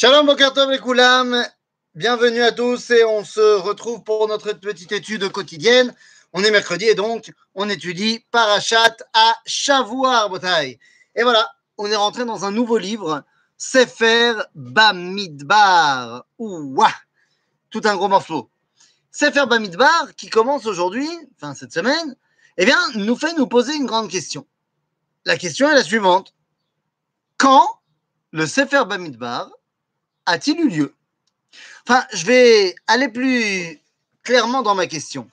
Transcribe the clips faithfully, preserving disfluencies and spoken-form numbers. Shalom, boker tov les koulam, bienvenue à tous et on se retrouve pour notre petite étude quotidienne. On est mercredi et donc on étudie Parachat à Shavuot, Botaï. Et voilà, on est rentré dans un nouveau livre, Sefer Bamidbar. Ouah, tout un gros morceau. Sefer Bamidbar qui commence aujourd'hui, enfin cette semaine, eh bien nous fait nous poser une grande question. La question est la suivante. Quand le Sefer Bamidbar a-t-il eu lieu? Enfin, je vais aller plus clairement dans ma question.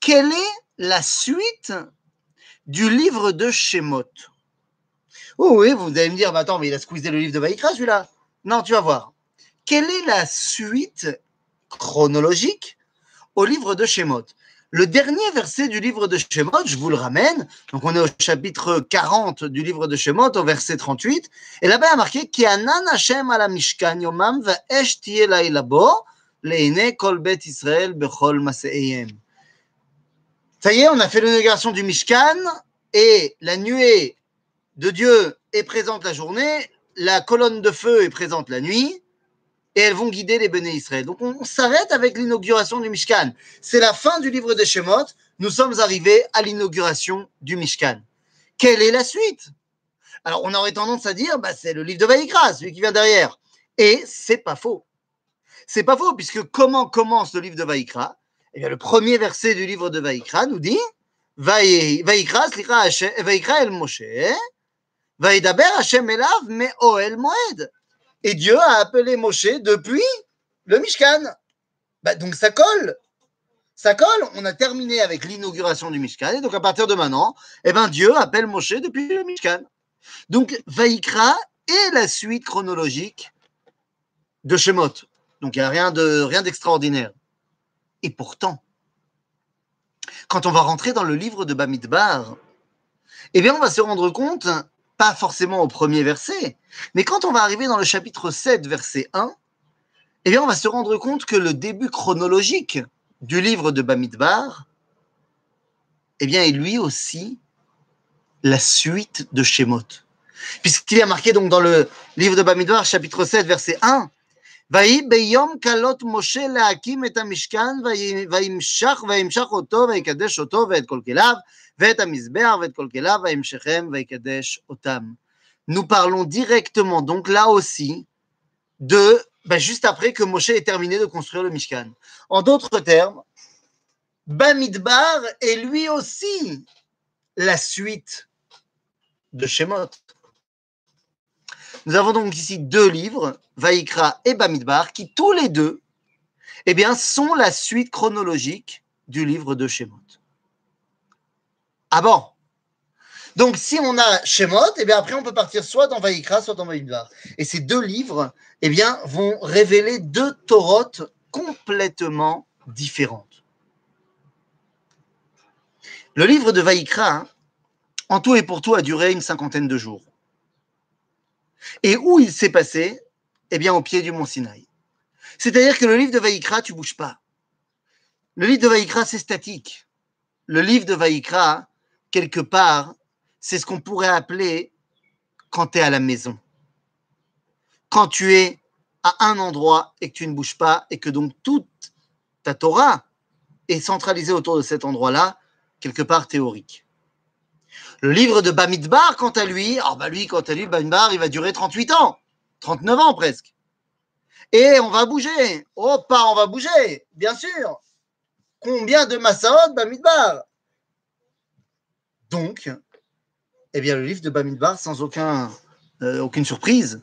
Quelle est la suite du livre de Shemot? Oh oui, vous allez me dire, bah attends, mais il a squeezé le livre de Vayikra, celui-là. Non, tu vas voir. Quelle est la suite chronologique au livre de Shemot? Le dernier verset du livre de Shemot, je vous le ramène, donc on est au chapitre quarante du livre de Shemot, au verset trente-huit, et là-bas il y a marqué « Ki'anan Hashem ala Mishkan yomam ve'esh tiye laila bo le'ine kol bet Israël bechol mase'eyem » Ça y est, on a fait l'inauguration du Mishkan, et la nuée de Dieu est présente la journée, la colonne de feu est présente la nuit, et elles vont guider les béné Israël. Donc on s'arrête avec l'inauguration du Mishkan. C'est la fin du livre de Shemot. Nous sommes arrivés à l'inauguration du Mishkan. Quelle est la suite? Alors on aurait tendance à dire, bah, c'est le livre de Vayikra, celui qui vient derrière. Et c'est pas faux. C'est pas faux, puisque comment commence le livre de Vayikra? Eh bien, le premier verset du livre de Vayikra nous dit Vayikra, slicha, Vayikra el Moshe, Vayidaber Hashem elav me Oel Moed. Et Dieu a appelé Moshe depuis le Mishkan. Bah, donc ça colle. Ça colle. On a terminé avec l'inauguration du Mishkan. Et donc à partir de maintenant, eh ben Dieu appelle Moshe depuis le Mishkan. Donc Vayikra est la suite chronologique de Shemot. Donc il n'y a rien de, rien d'extraordinaire. Et pourtant, quand on va rentrer dans le livre de Bamidbar, eh bien on va se rendre compte, pas forcément au premier verset, mais quand on va arriver dans le chapitre sept, verset un, eh bien on va se rendre compte que le début chronologique du livre de Bamidbar, eh bien est lui aussi la suite de Shemot. Puisqu'il y a marqué donc dans le livre de Bamidbar, chapitre sept, verset un, « Vayi beyom kalot Moshe laakim et amishkan, vayimshach, vayimshach oto, vayikadesh oto, vayet kol kelav, vayet amizbeach, vayet kol kelav, vayimshechem, vayikadesh otam. » Nous parlons directement, donc là aussi, de ben juste après que Moshe ait terminé de construire le Mishkan. En d'autres termes, Bamidbar est lui aussi la suite de Shemot. Nous avons donc ici deux livres, Vayikra et Bamidbar, qui tous les deux eh bien, sont la suite chronologique du livre de Shemot. Ah bon? Donc, si on a Shemot, eh bien, après, on peut partir soit dans Vayikra, soit dans Bamidbar. Et ces deux livres, eh bien, vont révéler deux Torotes complètement différentes. Le livre de Vayikra, hein, en tout et pour tout, a duré une cinquantaine de jours. Et où il s'est passé? Eh bien, au pied du mont Sinaï. C'est-à-dire que le livre de Vayikra, tu ne bouges pas. Le livre de Vayikra, c'est statique. Le livre de Vayikra, quelque part, c'est ce qu'on pourrait appeler quand tu es à la maison. Quand tu es à un endroit et que tu ne bouges pas et que donc toute ta Torah est centralisée autour de cet endroit-là, quelque part théorique. Le livre de Bamidbar, quant à lui, alors bah lui, quant à lui, Bamidbar, il va durer trente-huit ans, trente-neuf ans presque. Et on va bouger. Oh, pas on va bouger, bien sûr. Combien de Massahot, Bamidbar? Donc, eh bien, le livre de Bamidbar, sans aucun, euh, aucune surprise,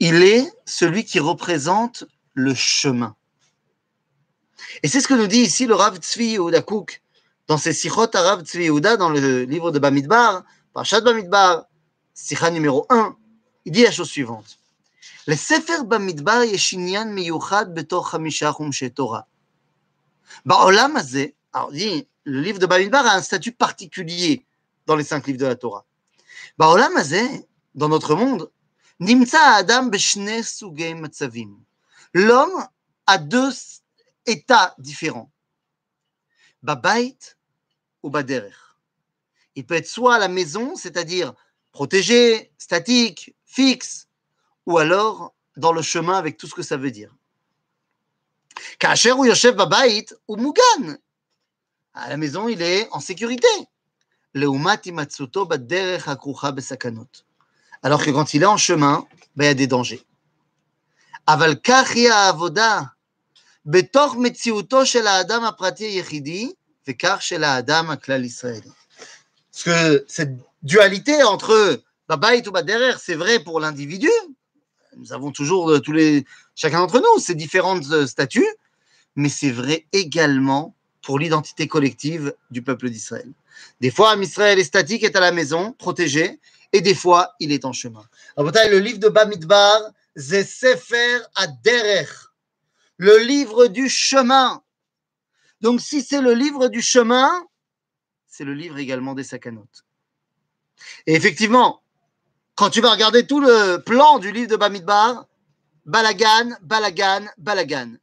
il est celui qui représente le chemin. Et c'est ce que nous dit ici le Rav Tzvi Yehuda Kook, dans ses Sichot à Rav Tzvi Yehuda, dans le livre de Bamidbar, Parachat Bamidbar, Sicha numéro un, il dit la chose suivante. Le Sefer Bamidbar yeshinyan miyuchad betor chamisha chumshe Torah. Ba'olam hazeh, alors dit, le livre de Bamidbar a un statut particulier dans les cinq livres de la Torah. Ba'olam hazeh, dans notre monde, nimtza adam b'shne sugei matzavim. L'homme a deux états différents. Ba'bait ou ba'derer. Il peut être soit à la maison, c'est-à-dire protégé, statique, fixe, ou alors dans le chemin avec tout ce que ça veut dire. Kasher ou Yoshev Babait ou Mugan. À la maison, il est en sécurité. Leumat imatsuto baderech hakrucha besakanot. Alors que quand il est en chemin, ben, il y a des dangers. Aval kachi avoda betor metziuto shel adam aprati yechidi vekar shel adam aklal Israël. Parce que cette dualité entre Babait ou Baderer, c'est vrai pour l'individu. Nous avons toujours, tous les, chacun d'entre nous, ces différentes statues, mais c'est vrai également pour l'identité collective du peuple d'Israël. Des fois, Am Israël est statique, est à la maison, protégé, et des fois, il est en chemin. Le livre de Bamidbar, c'est Sefer HaDerech, le livre du chemin. Donc, si c'est le livre du chemin, c'est le livre également des sakanotes. Et effectivement, quand tu vas regarder tout le plan du livre de Bamidbar, Balagan, Balagan, Balagan.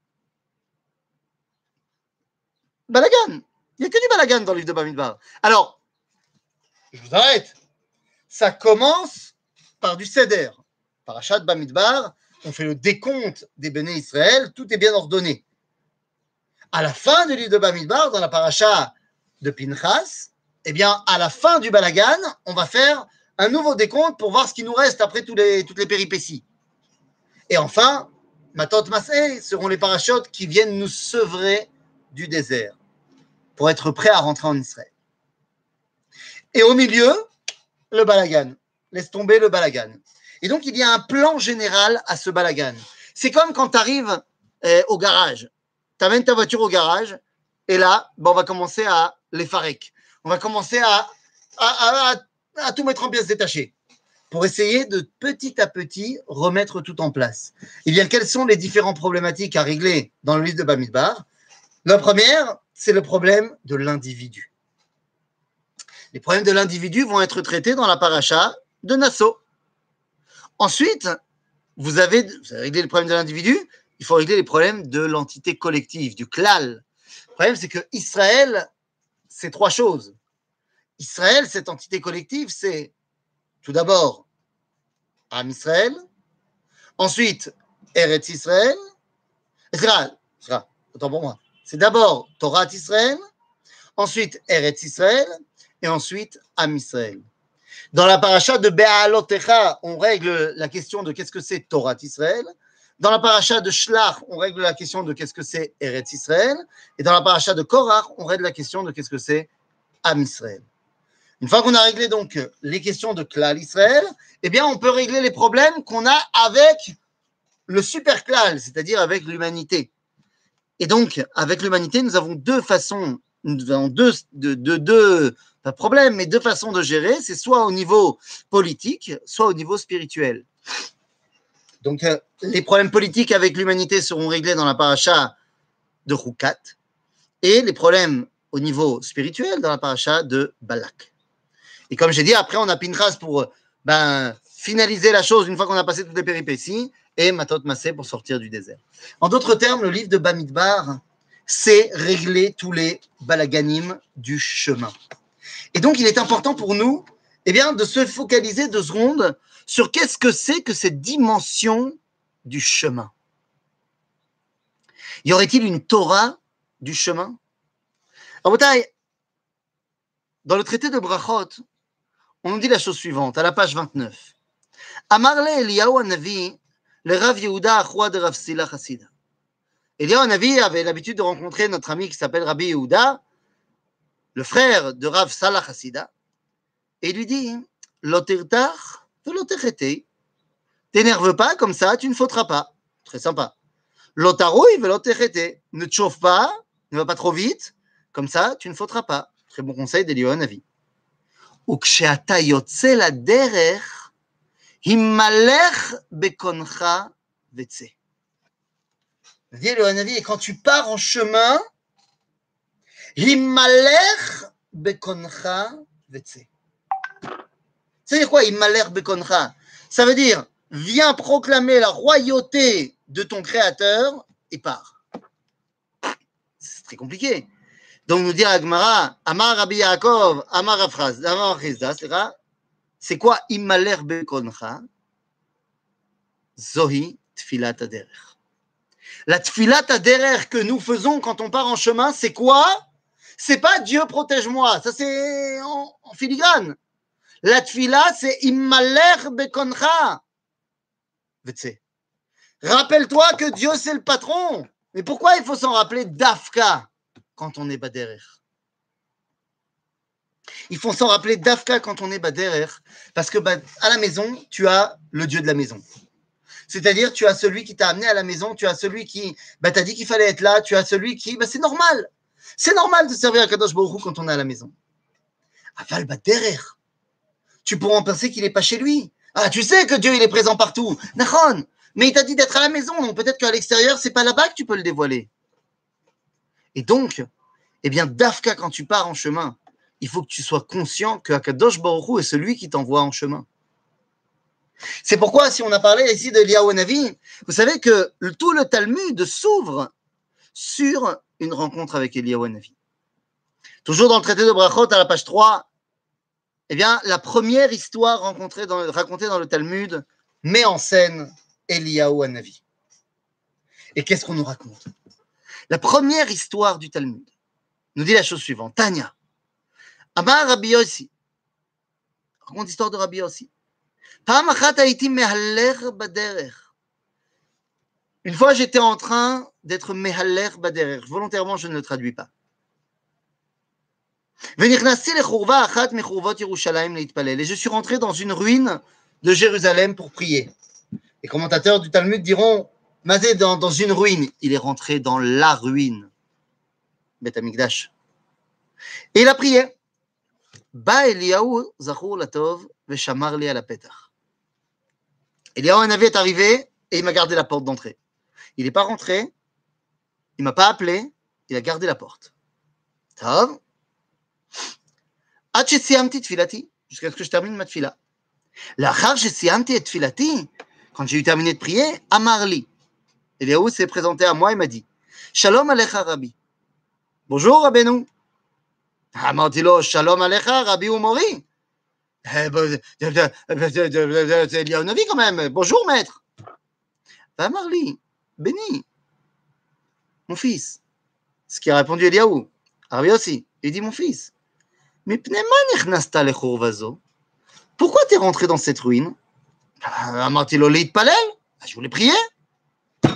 Balagan. Il n'y a que du Balagan dans le livre de Bamidbar. Alors, je vous arrête. Ça commence par du Seder. Parachat Bamidbar, on fait le décompte des béné Israël, tout est bien ordonné. À la fin du livre de Bamidbar, dans la paracha de Pinchas, eh bien, à la fin du Balagan, on va faire un nouveau décompte pour voir ce qui nous reste après tous les, toutes les péripéties. Et enfin, Matot Masé seront les parachutes qui viennent nous sevrer du désert pour être prêts à rentrer en Israël. Et au milieu, le Balagan. Laisse tomber le Balagan. Et donc, il y a un plan général à ce Balagan. C'est comme quand tu arrives eh, au garage. Tu amènes ta voiture au garage et là, ben, on va commencer à l'effarec. On va commencer à, à, à, à à tout mettre en pièces détachées, pour essayer de petit à petit remettre tout en place. Eh bien, quelles sont les différentes problématiques à régler dans le livre de Bamidbar? La première, c'est le problème de l'individu. Les problèmes de l'individu vont être traités dans la paracha de Nassau. Ensuite, vous avez, vous avez réglé le problème de l'individu, il faut régler les problèmes de l'entité collective, du Clal. Le problème, c'est que Israël, c'est trois choses. Israël, cette entité collective, c'est tout d'abord Am Israël, ensuite Eretz Israël, Israël, Israël, autant pour moi, c'est d'abord Torat Israël, ensuite Eretz Israël, et ensuite Am Israël. Dans la paracha de Be'alotecha, on règle la question de qu'est-ce que c'est Torat Israël. Dans la paracha de Shlach, on règle la question de qu'est-ce que c'est Eretz Israël. Et dans la paracha de Korach, on règle la question de qu'est-ce que c'est Am Israël. Une fois qu'on a réglé donc les questions de Clal Israël, eh bien on peut régler les problèmes qu'on a avec le super Clal, c'est-à-dire avec l'humanité. Et donc, avec l'humanité, nous avons deux façons, nous avons deux, deux, deux, deux pas problèmes, mais deux façons de gérer, c'est soit au niveau politique, soit au niveau spirituel. Donc, euh, les problèmes politiques avec l'humanité seront réglés dans la paracha de Rukat, et les problèmes au niveau spirituel dans la paracha de Balak. Et comme j'ai dit, après, on a Pinchas pour ben, finaliser la chose une fois qu'on a passé toutes les péripéties et Matot Massé pour sortir du désert. En d'autres termes, le livre de Bamidbar, c'est régler tous les balaganim du chemin. Et donc, il est important pour nous eh bien, de se focaliser deux secondes sur qu'est-ce que c'est que cette dimension du chemin. Y aurait-il une Torah du chemin? En bataille, dans le traité de Brachot, on nous dit la chose suivante, à la page vingt-neuf. Amarle Eliyahu Hanavi, le Rav Yehuda Kook de Rav Salah Hasida. Eliyahu Hanavi avait l'habitude de rencontrer notre ami qui s'appelle Rabbi Yehuda, le frère de Rav Salah Hasida, et il lui dit Lo tirtach velo tichetei. T'énerve pas comme ça, tu ne fautras pas. Très sympa. Lo tarouy velo tichetei. Ne te chauffe pas, ne va pas trop vite, comme ça, tu ne fautras pas. Très bon conseil d'Eliyahu Hanavi. Uksheata yotze la derech, himalech bekoncha vetse. Dit Eliyahu Hanavi, et quand tu pars en chemin, himalech bekoncha vetse. C'est-à-dire quoi, himalech bekoncha? Ça veut dire, viens proclamer la royauté de ton créateur et pars. C'est très compliqué. Donc, nous dit Agmara, Amar Rabbi Yaakov, Amar Afraz, Amar Chizda, c'est quoi Imaler Bekoncha? Zohi Tfilat Aderer. La Tfilat Aderer que nous faisons quand on part en chemin, c'est quoi? C'est pas Dieu protège-moi, ça c'est en, en filigrane. La Tfila, c'est Immaler Bekoncha. Rappelle-toi que Dieu c'est le patron. Mais pourquoi il faut s'en rappeler Dafka quand on est Baderer? Il faut s'en rappeler Dafka quand on est Baderer, parce que bah, à la maison, tu as le Dieu de la maison. C'est-à-dire, tu as celui qui t'a amené à la maison, tu as celui qui bah, t'a dit qu'il fallait être là, tu as celui qui. Bah, c'est normal. C'est normal de servir à Kadosh Baruch Hu quand on est à la maison. Aval Baderer. Tu pourras en penser qu'il n'est pas chez lui. Ah, tu sais que Dieu, il est présent partout. Nachon, mais il t'a dit d'être à la maison. Donc, peut-être qu'à l'extérieur, c'est pas là-bas que tu peux le dévoiler. Et donc, eh bien, Dafka, quand tu pars en chemin, il faut que tu sois conscient que Akadosh Baruch Hu est celui qui t'envoie en chemin. C'est pourquoi, si on a parlé ici de Eliyahu Hanavi, vous savez que tout le Talmud s'ouvre sur une rencontre avec Eliyahu Hanavi. Toujours dans le traité de Brachot, à la page trois, eh bien, la première histoire rencontrée dans, racontée dans le Talmud met en scène Eliyahu Hanavi. Et qu'est-ce qu'on nous raconte? La première histoire du Talmud nous dit la chose suivante. Tanya, Amar Rabbi Yossi, raconte l'histoire de Rabbi Yossi. Une fois, j'étais en train d'être mehaler baderer. Volontairement, je ne le traduis pas. Et je suis rentré dans une ruine de Jérusalem pour prier. Les commentateurs du Talmud diront Mazé dans, dans une ruine. Il est rentré dans la ruine. Bet Amikdash. Et il a prié. Ba Eliyahu Zachur Latov Veshamar Li Alapetach. Eliyahu Hanavi est arrivé et il m'a gardé la porte d'entrée. Il n'est pas rentré, il ne m'a pas appelé, il a gardé la porte. Tov. Jusqu'à ce que je termine ma tfila. Quand j'ai eu terminé de prier, Amarli, Eliyahu s'est présenté à moi et m'a dit Shalom Alecha Rabbi. Bonjour Rabbeinu. Amartilo Shalom Alecha Rabbi Umori. Eliyahu Hanavi quand même. Bonjour maître. Amarli, béni. Mon fils. Ce qui a répondu Eliyahu. Rabbi aussi. Il dit mon fils. Mais pourquoi tu es rentré dans cette ruine? Je voulais prier. Tu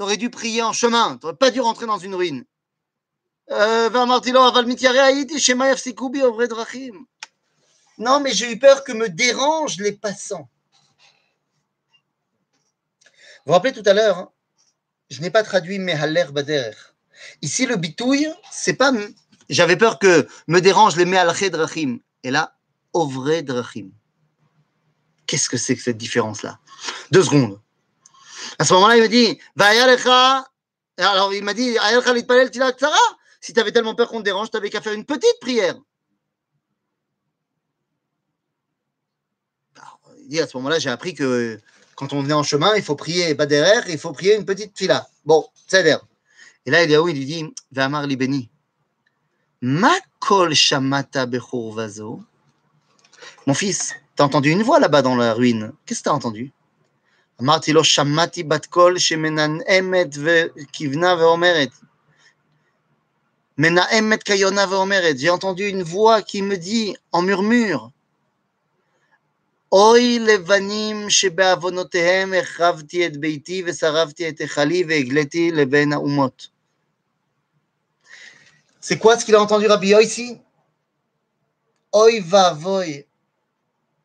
aurais dû prier en chemin. Tu n'aurais pas dû rentrer dans une ruine. Non, mais j'ai eu peur que me dérangent les passants. Vous vous rappelez tout à l'heure, hein? Je n'ai pas traduit Mehaler Baderer. Ici, le bitouille, c'est pas. J'avais peur que me dérange les Mehalche Drachim. Et là, Ovre Drachim. Qu'est-ce que c'est que cette différence-là? Deux secondes. À ce moment-là, il m'a dit Vayikra. Alors, il m'a dit Ayalcha l'itpalel tila ktara. Si tu avais tellement peur qu'on te dérange, tu n'avais qu'à faire une petite prière. Alors, il dit à ce moment-là, j'ai appris que. Quand on venait en chemin, il faut prier Baderer, il faut prier une petite fila. Bon, c'est vrai. Et là, Eliyahu, il lui dit, « Ve'amar li beni, ma kol shamata bechurvazo » Mon fils, t'as entendu une voix là-bas dans la ruine. Qu'est-ce que t'as entendu? « Amarti lo shamati bat kol shemenan emet kivna ve'omeret. Mena emet kayona ve'omeret. » J'ai entendu une voix qui me dit en murmure, Oy levanim shebeavonotehem echavti et beiti vesaravti et echali veegleti leben haumot. C'est quoi ce qu'il a entendu Rabbi Yossi? Oy vavoy,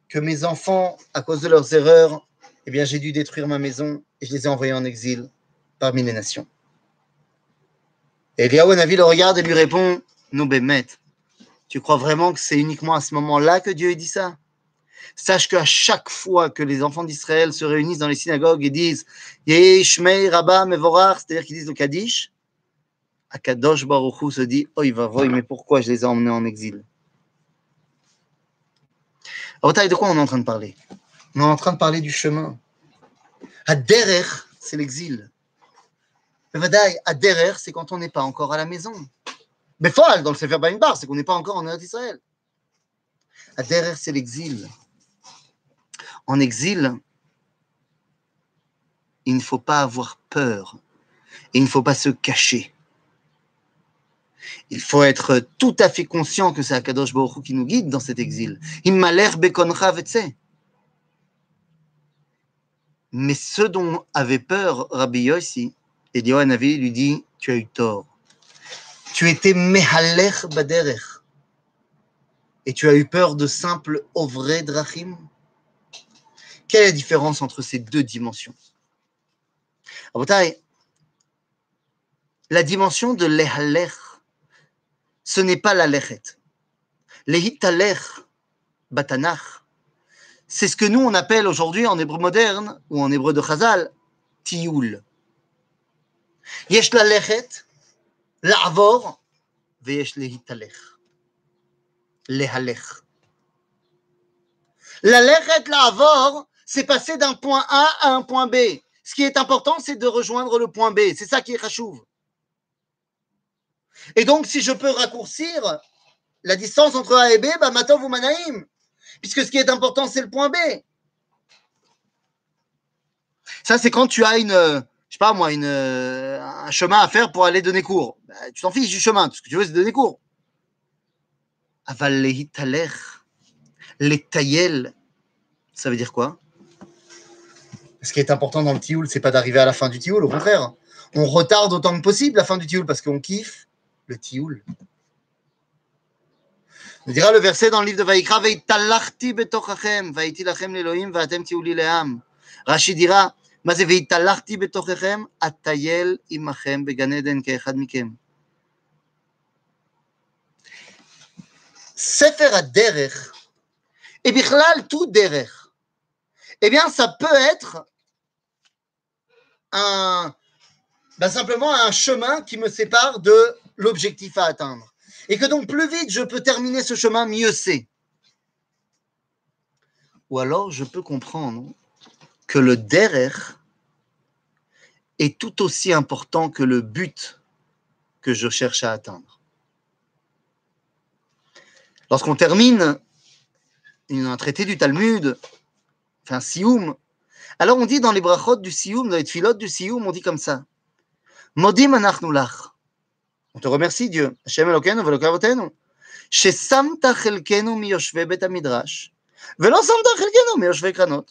que mes enfants, à cause de leurs erreurs, eh bien j'ai dû détruire ma maison et je les ai envoyés en exil parmi les nations. Et Eliyahu Hanavi le regarde et lui répond, nous bémet, tu crois vraiment que c'est uniquement à ce moment-là que Dieu dit ça? Sache qu'à chaque fois que les enfants d'Israël se réunissent dans les synagogues et disent Yehi Shmei Rabba Mevorach, c'est-à-dire qu'ils disent le Kaddish, Akadosh Baruch Hu se dit Oy vavoy, mais pourquoi je les ai emmenés en exil? Alors, de quoi on est en train de parler? On est en train de parler du chemin. Aderer, c'est l'exil. Bevadaï, Aderer, c'est quand on n'est pas encore à la maison. Befal, dans le Sefer Bamidbar, c'est qu'on n'est pas encore en Eretz Israël. La derrière, c'est l'exil. En exil, il ne faut pas avoir peur et il ne faut pas se cacher. Il faut être tout à fait conscient que c'est Akadosh Baruch Hu qui nous guide dans cet exil. Mais ceux dont avait peur Rabbi Yossi, Eliyahu Hanavi lui dit, tu as eu tort. Tu étais mehalech baderech. Et tu as eu peur de simples ovre drachim. Quelle est la différence entre ces deux dimensions? La dimension de lehalech, ce n'est pas la lechet. Lehitalech batanach, c'est ce que nous on appelle aujourd'hui en hébreu moderne ou en hébreu de Chazal, tioul. Yesh la lechet, l'avor, veyesh lehitalech. Lehalech. La lechet, l'avor, c'est passer d'un point A à un point B. Ce qui est important, c'est de rejoindre le point B. C'est ça qui est chachouv. Et donc, si je peux raccourcir la distance entre A et B, bah, matov ou manaïm, puisque ce qui est important, c'est le point B. Ça, c'est quand tu as une, je sais pas moi, une, un chemin à faire pour aller donner cours. Bah, tu t'en fiches du chemin, tout ce que tu veux, c'est donner cours. Aval lehitalech, letayel, ça veut dire quoi? Ce qui est important dans le tioul, c'est pas d'arriver à la fin du tioul, au contraire. On retarde autant que possible la fin du tioul parce qu'on kiffe le tioul. On dira le verset dans le livre de Vayikra, Veitalachti betochachem, Veitilachem l'Elohim, Vatem tiouli le'am. Rashi dira, Mazé Veitalachti betochachem, Atayel imachem beganeden ke'echad mikem. Sefer ha-derech, et bichlal tout derech, eh bien, ça peut être un, ben simplement un chemin qui me sépare de l'objectif à atteindre. Et que donc, plus vite je peux terminer ce chemin, mieux c'est. Ou alors, je peux comprendre que le derrière est tout aussi important que le but que je cherche à atteindre. Lorsqu'on termine un traité du Talmud, un sioum. Alors on dit dans les brachot du sioum, dans les tfilot du sioum, on dit comme ça. Modim anachnu lach. On te remercie Dieu. Hashem Elokeinu velokavotenu. Shesamta chelkenu miyoshvei bet hamidrash. Velo samta chelkenu miyoshvei kranot.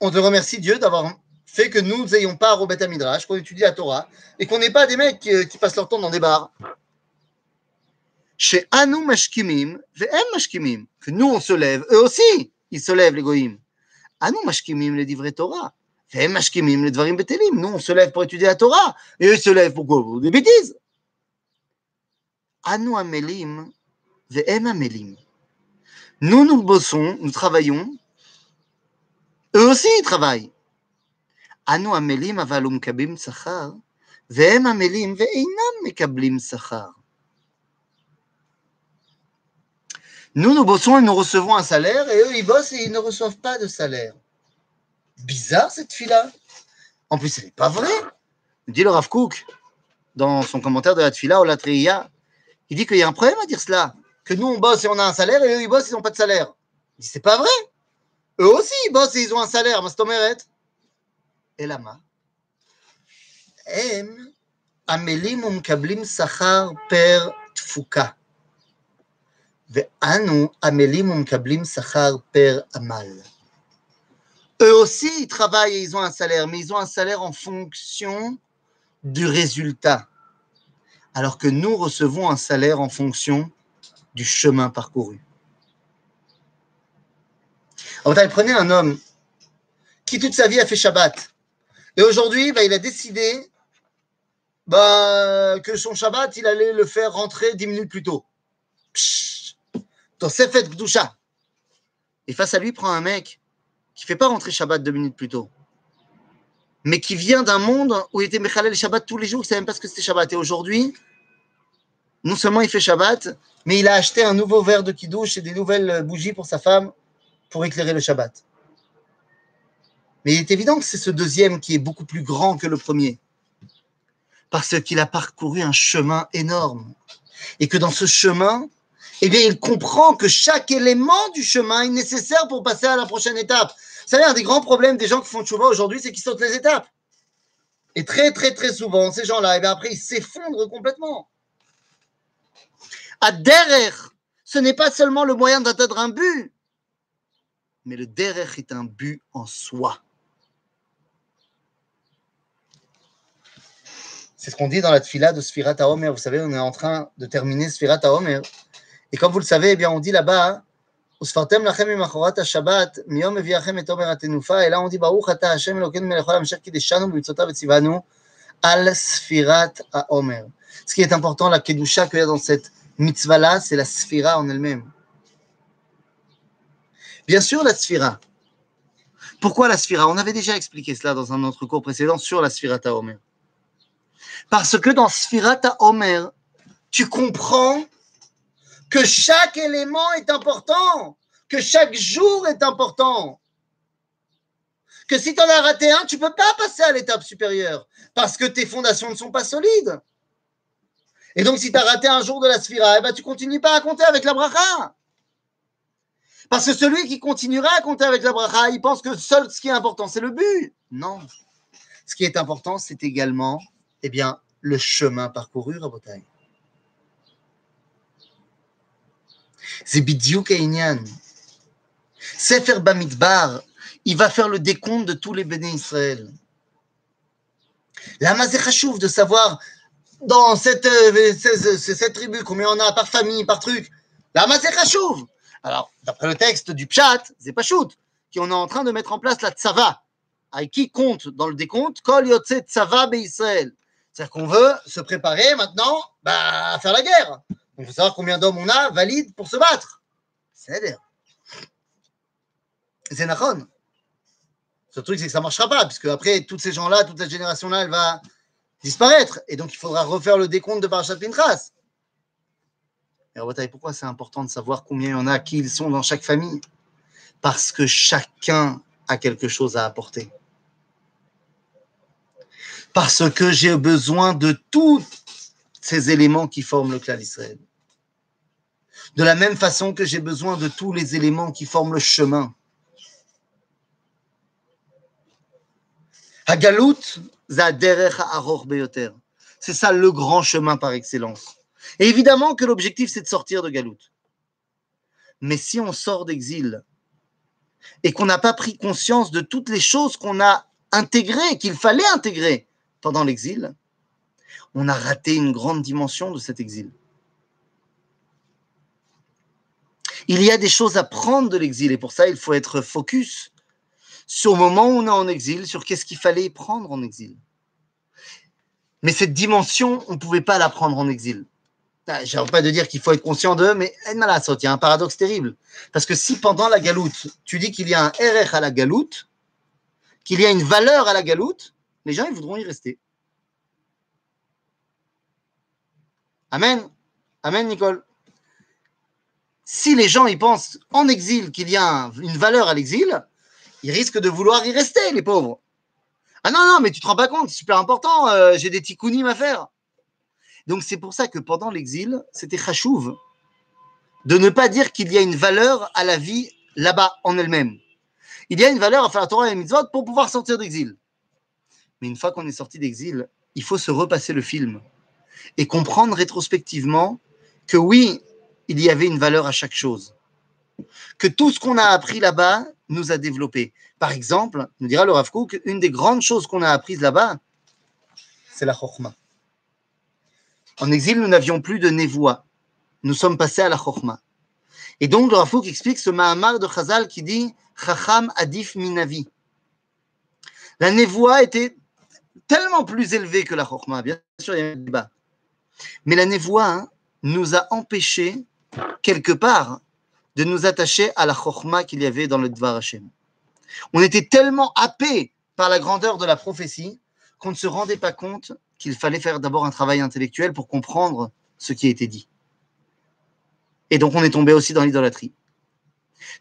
On te remercie Dieu d'avoir fait que nous n'ayons pas au bet hamidrash, qu'on étudie la Torah et qu'on n'est pas des mecs qui, qui passent leur temps dans des bars. Sheanu mashkimim ve'em mashkimim. Que nous on se lève, eux aussi. Ils se lèvent, les goïms. Ah, nous, mashkimim, les divrei Torah. Et mashkimim, les dvarim betelim. Nous, on se lève pour étudier la Torah. Et eux, ils se lèvent pour quoi? Pour des bêtises. Ah, nous, amelim, vehem amelim. Nous, nous bossons, nous travaillons. Eux aussi, ils travaillent. Ah, nous, amelim, avalum kabim sachar. Vehem amelim, veinam mekablim sachar. Nous, nous bossons et nous recevons un salaire, et eux, ils bossent et ils ne reçoivent pas de salaire. Bizarre, cette fille-là. En plus, elle n'est pas vraie. Dit le Rav Kook, dans son commentaire de la Tfila, ou la Triya, il dit qu'il y a un problème à dire cela. Que nous, on bosse et on a un salaire, et eux, ils bossent et ils n'ont pas de salaire. Il dit, c'est pas vrai. Eux aussi, ils bossent et ils ont un salaire. Mastomeret. Elama. Em amelim umkablim sachar per tfuka. Eux aussi, ils travaillent et ils ont un salaire, mais ils ont un salaire en fonction du résultat, alors que nous recevons un salaire en fonction du chemin parcouru. Alors, prenez un homme qui toute sa vie a fait Shabbat, et aujourd'hui, bah, il a décidé bah, que son Shabbat, il allait le faire rentrer dix minutes plus tôt. Dans ses fêtes Gdoucha. Et face à lui, prend un mec qui ne fait pas rentrer Shabbat deux minutes plus tôt, mais qui vient d'un monde où il était Mechalel Shabbat tous les jours, il ne savait même pas ce que c'était Shabbat. Et aujourd'hui, non seulement il fait Shabbat, mais il a acheté un nouveau verre de Kiddush et des nouvelles bougies pour sa femme pour éclairer le Shabbat. Mais il est évident que c'est ce deuxième qui est beaucoup plus grand que le premier, parce qu'il a parcouru un chemin énorme. Et que dans ce chemin, eh bien, il comprend que chaque élément du chemin est nécessaire pour passer à la prochaine étape. Ça a l'air des grands problèmes des gens qui font tchouva aujourd'hui, c'est qu'ils sautent les étapes. Et très, très, très souvent, ces gens-là, eh bien, après, ils s'effondrent complètement. À derrière, ce n'est pas seulement le moyen d'atteindre un but, mais le derrière est un but en soi. C'est ce qu'on dit dans la tefila de Sfirat HaOmer. Vous savez, on est en train de terminer Sfirat HaOmer. Et comme vous le savez, eh bien, on dit là-bas, Usfartem lachem imachorat ha-shabbat, miyom eviachem et omer ha-tenufa. Et là, on dit, Baruch ata Hashem Elokeinu melech haolam asher kideshanu b'mitzvotav etzivanu al Sfirat HaOmer. Ce qui est important, la kedusha qu'il y a dans cette mitzvah-là, c'est la sphira en elle-même. Bien sûr, la sphira. Pourquoi la sphira? On avait déjà expliqué cela dans un autre cours précédent sur la Sfirat HaOmer. Parce que dans Sfirat HaOmer, tu comprends que chaque élément est important, que chaque jour est important. Que si tu en as raté un, tu ne peux pas passer à l'étape supérieure parce que tes fondations ne sont pas solides. Et donc, si tu as raté un jour de la Sphira, eh ben, tu ne continues pas à compter avec la bracha. Parce que celui qui continuera à compter avec la bracha, il pense que seul ce qui est important, c'est le but. Non. Ce qui est important, c'est également eh bien, le chemin parcouru, Rabotai. C'est Bidyuk Einyan. Sefer Bamidbar, il va faire le décompte de tous les Béné Israël. La Mazéchachouf, de savoir dans cette, euh, cette, cette tribu, combien on a par famille, par truc. La Mazéchachouf. Alors, d'après le texte du Pshat, c'est pas shoot, qui on est en train de mettre en place la Tzava. Avec qui compte dans le décompte Kol Yotze Tzava Be Israël. C'est-à-dire qu'on veut se préparer maintenant bah, à faire la guerre. Il faut savoir combien d'hommes on a valides pour se battre. C'est-à-dire. C'est Nachon. Ce truc, c'est que ça ne marchera pas, puisque après, tous ces gens-là, toute cette génération-là, elle va disparaître. Et donc, il faudra refaire le décompte de Parachat Pintras. Et Rabotai, pourquoi c'est important de savoir combien il y en a, qui ils sont dans chaque famille? Parce que chacun a quelque chose à apporter. Parce que j'ai besoin de tout. Ces éléments qui forment le Clal Israël. De la même façon que j'ai besoin de tous les éléments qui forment le chemin. Hagalut za derech ha'arokh beyoter. C'est ça le grand chemin par excellence. Et évidemment que l'objectif c'est de sortir de Galout. Mais si on sort d'exil et qu'on n'a pas pris conscience de toutes les choses qu'on a intégrées, qu'il fallait intégrer pendant l'exil, on a raté une grande dimension de cet exil. Il y a des choses à prendre de l'exil, et pour ça, il faut être focus sur le moment où on est en exil, sur qu'est-ce qu'il fallait prendre en exil. Mais cette dimension, on ne pouvait pas la prendre en exil. Je n'arrive pas de dire qu'il faut être conscient d'eux, mais il y a un paradoxe terrible. Parce que si pendant la galoute, tu dis qu'il y a un R R à la galoute, qu'il y a une valeur à la galoute, les gens ils voudront y rester. Amen, amen Nicole. Si les gens ils pensent en exil qu'il y a un, une valeur à l'exil, ils risquent de vouloir y rester, les pauvres. Ah non, non, mais tu te rends pas compte, c'est super important, euh, j'ai des tikkunim à faire. Donc c'est pour ça que pendant l'exil, c'était chachouv de ne pas dire qu'il y a une valeur à la vie là-bas en elle-même. Il y a une valeur à faire la Torah et les mitzvot pour pouvoir sortir d'exil. Mais une fois qu'on est sorti d'exil, il faut se repasser le film. Et comprendre rétrospectivement que oui, il y avait une valeur à chaque chose. Que tout ce qu'on a appris là-bas nous a développé. Par exemple, nous dira le Rav Kook, une des grandes choses qu'on a apprises là-bas, c'est la chokhma. En exil, nous n'avions plus de névoie. Nous sommes passés à la chokhma. Et donc, le Rav Kook explique ce mahamar de Chazal qui dit « Chacham adif minavi ». La névoie était tellement plus élevée que la chokhma. Bien sûr, il y a un débat. Mais la névoie hein, nous a empêchés, quelque part, de nous attacher à la chokhma qu'il y avait dans le Dvar Hashem. On était tellement happés par la grandeur de la prophétie qu'on ne se rendait pas compte qu'il fallait faire d'abord un travail intellectuel pour comprendre ce qui était dit. Et donc on est tombé aussi dans l'idolâtrie.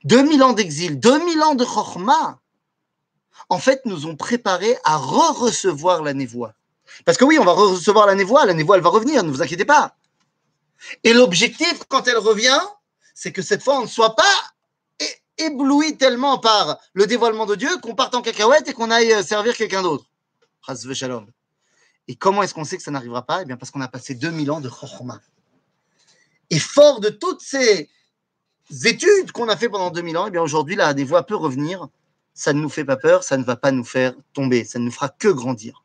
deux mille ans d'exil, deux mille ans de chokhma, en fait, nous ont préparés à re-recevoir la névoie. Parce que oui, on va recevoir la névoie, la névoie elle va revenir, ne vous inquiétez pas. Et l'objectif, quand elle revient, c'est que cette fois, on ne soit pas ébloui tellement par le dévoilement de Dieu qu'on parte en cacahuète et qu'on aille servir quelqu'un d'autre. Chas v'shalom. Et comment est-ce qu'on sait que ça n'arrivera pas? Eh bien, parce qu'on a passé deux mille ans de Chochma. Et fort de toutes ces études qu'on a fait pendant deux mille ans, eh bien aujourd'hui, là, des voix peuvent revenir. Ça ne nous fait pas peur, ça ne va pas nous faire tomber, ça ne nous fera que grandir.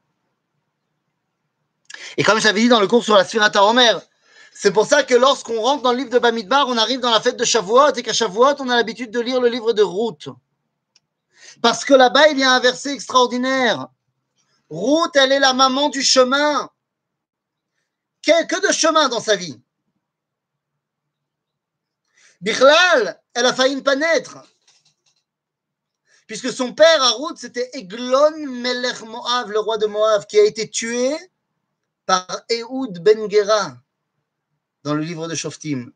Et comme je l'avais dit dans le cours sur la Sfirat HaOmer, c'est pour ça que lorsqu'on rentre dans le livre de Bamidbar, on arrive dans la fête de Shavuot, et qu'à Shavuot, on a l'habitude de lire le livre de Ruth. Parce que là-bas, il y a un verset extraordinaire. Ruth, elle est la maman du chemin. Que, que de chemin dans sa vie. Bichlal, elle a failli ne pas naître. Puisque son père, à Ruth, c'était Eglon Melech Moav, le roi de Moav, qui a été tué par Ehud Ben-Gera dans le livre de Shoftim.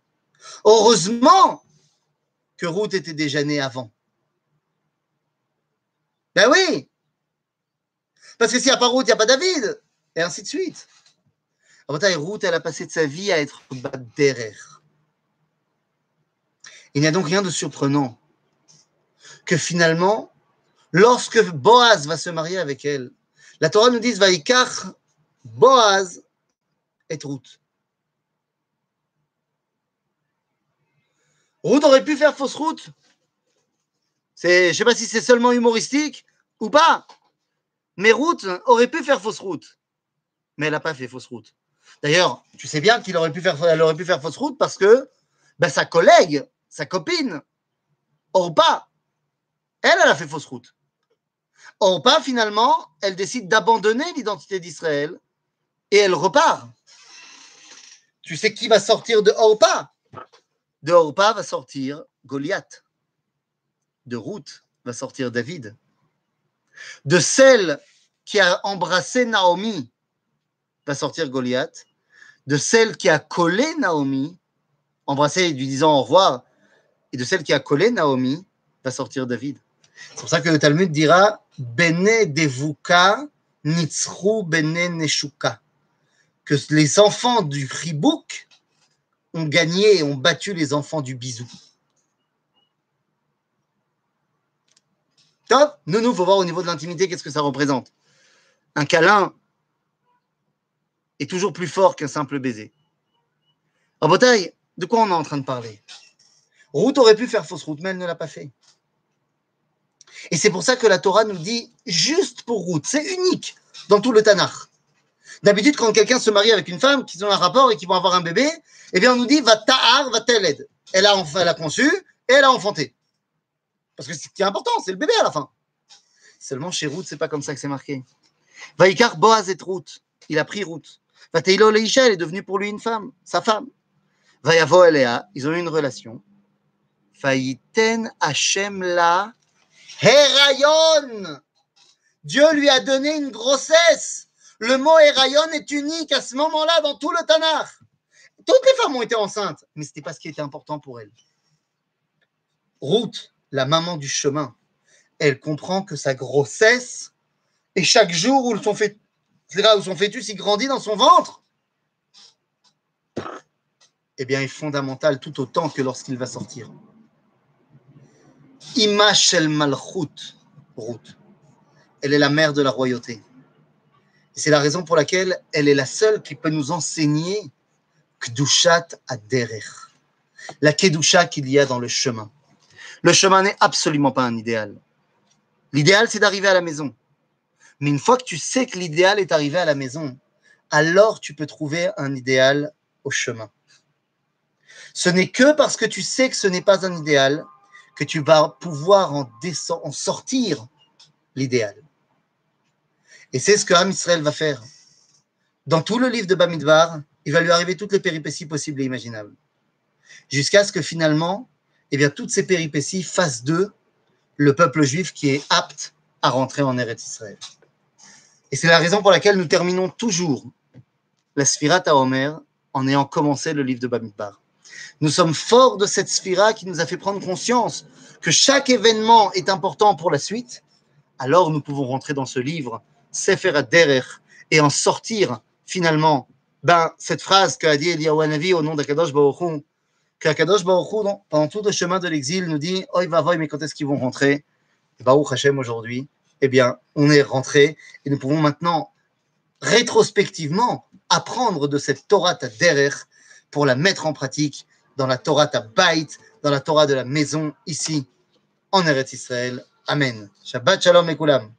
Heureusement que Ruth était déjà née avant. Ben oui! Parce que s'il n'y a pas Ruth, il n'y a pas David. Et ainsi de suite. Alors, Ruth, elle a passé de sa vie à être derrière. Il n'y a donc rien de surprenant que finalement, lorsque Boaz va se marier avec elle, la Torah nous dit « Vayikra Boaz et Ruth ». Ruth aurait pu faire fausse route. C'est, je ne sais pas si c'est seulement humoristique ou pas. Mais Ruth aurait pu faire fausse route. Mais elle n'a pas fait fausse route. D'ailleurs, tu sais bien qu'elle aurait pu faire, elle aurait pu faire fausse route parce que ben, sa collègue, sa copine, Orpah, elle, elle a fait fausse route. Orpah, finalement, elle décide d'abandonner l'identité d'Israël et elle repart. Tu sais qui va sortir de Orpah? De Orpah va sortir Goliath. De Ruth va sortir David. De celle qui a embrassé Naomi va sortir Goliath. De celle qui a collé Naomi, embrassée et lui disant au revoir, et de celle qui a collé Naomi va sortir David. C'est pour ça que le Talmud dira Bene devuka nitzru bene neshuka, que les enfants du Ribouk ont gagné et ont battu les enfants du bisou. Top. Nous, nous, il faut voir au niveau de l'intimité, qu'est-ce que ça représente. Un câlin est toujours plus fort qu'un simple baiser. En bataille, de quoi on est en train de parler? Ruth aurait pu faire fausse route, mais elle ne l'a pas fait. Et c'est pour ça que la Torah nous dit, juste pour Ruth, c'est unique dans tout le Tanakh. D'habitude, quand quelqu'un se marie avec une femme, qu'ils ont un rapport et qu'ils vont avoir un bébé, eh bien, on nous dit, va ta'ar, va teled. Elle a, elle a conçu et elle a enfanté. Parce que ce qui est important, c'est le bébé à la fin. Seulement, chez Ruth, c'est pas comme ça que c'est marqué. Vayikar Boaz et Ruth. Il a pris Ruth. Vateilo Leisha, elle est devenue pour lui une femme, sa femme. Vayavo Elea, ils ont eu une relation. Vayiten Hashem la Herayon. Dieu lui a donné une grossesse. Le mot Herayon est unique à ce moment-là dans tout le Tanakh. Toutes les femmes ont été enceintes, mais ce n'était pas ce qui était important pour elles. Ruth, la maman du chemin, elle comprend que sa grossesse, et chaque jour où son fœtus, où son fœtus il grandit dans son ventre, eh bien, est fondamental tout autant que lorsqu'il va sortir. Ima shel malchut, Ruth. Elle est la mère de la royauté. Et c'est la raison pour laquelle elle est la seule qui peut nous enseigner Kedushat Aderech, la Kedusha qu'il y a dans le chemin. Le chemin n'est absolument pas un idéal. L'idéal, c'est d'arriver à la maison. Mais une fois que tu sais que l'idéal est arrivé à la maison, alors tu peux trouver un idéal au chemin. Ce n'est que parce que tu sais que ce n'est pas un idéal que tu vas pouvoir en, descend, en sortir l'idéal. Et c'est ce que Am Israël va faire. Dans tout le livre de Bamidbar, il va lui arriver toutes les péripéties possibles et imaginables. Jusqu'à ce que finalement, eh bien, toutes ces péripéties fassent d'eux le peuple juif qui est apte à rentrer en Eretz Israël. Et c'est la raison pour laquelle nous terminons toujours la Sfirat HaOmer en ayant commencé le livre de Bamidbar. Nous sommes forts de cette Sphira qui nous a fait prendre conscience que chaque événement est important pour la suite. Alors nous pouvons rentrer dans ce livre, Sefer Derech, et en sortir finalement ben, cette phrase qu'a dit Eliyahu Hanavi au nom d'Akadosh Baruch Hu, qu'Akadosh Baruch Hu, pendant tout le chemin de l'exil, nous dit « Oi, va, va, mais quand est-ce qu'ils vont rentrer ?» Et Baruch Hashem, aujourd'hui, eh bien, on est rentré et nous pouvons maintenant, rétrospectivement, apprendre de cette Torah derrière pour la mettre en pratique dans la Torah Bait, dans la Torah de la maison, ici, en Eretz Israël. Amen. Shabbat Shalom et Kulam.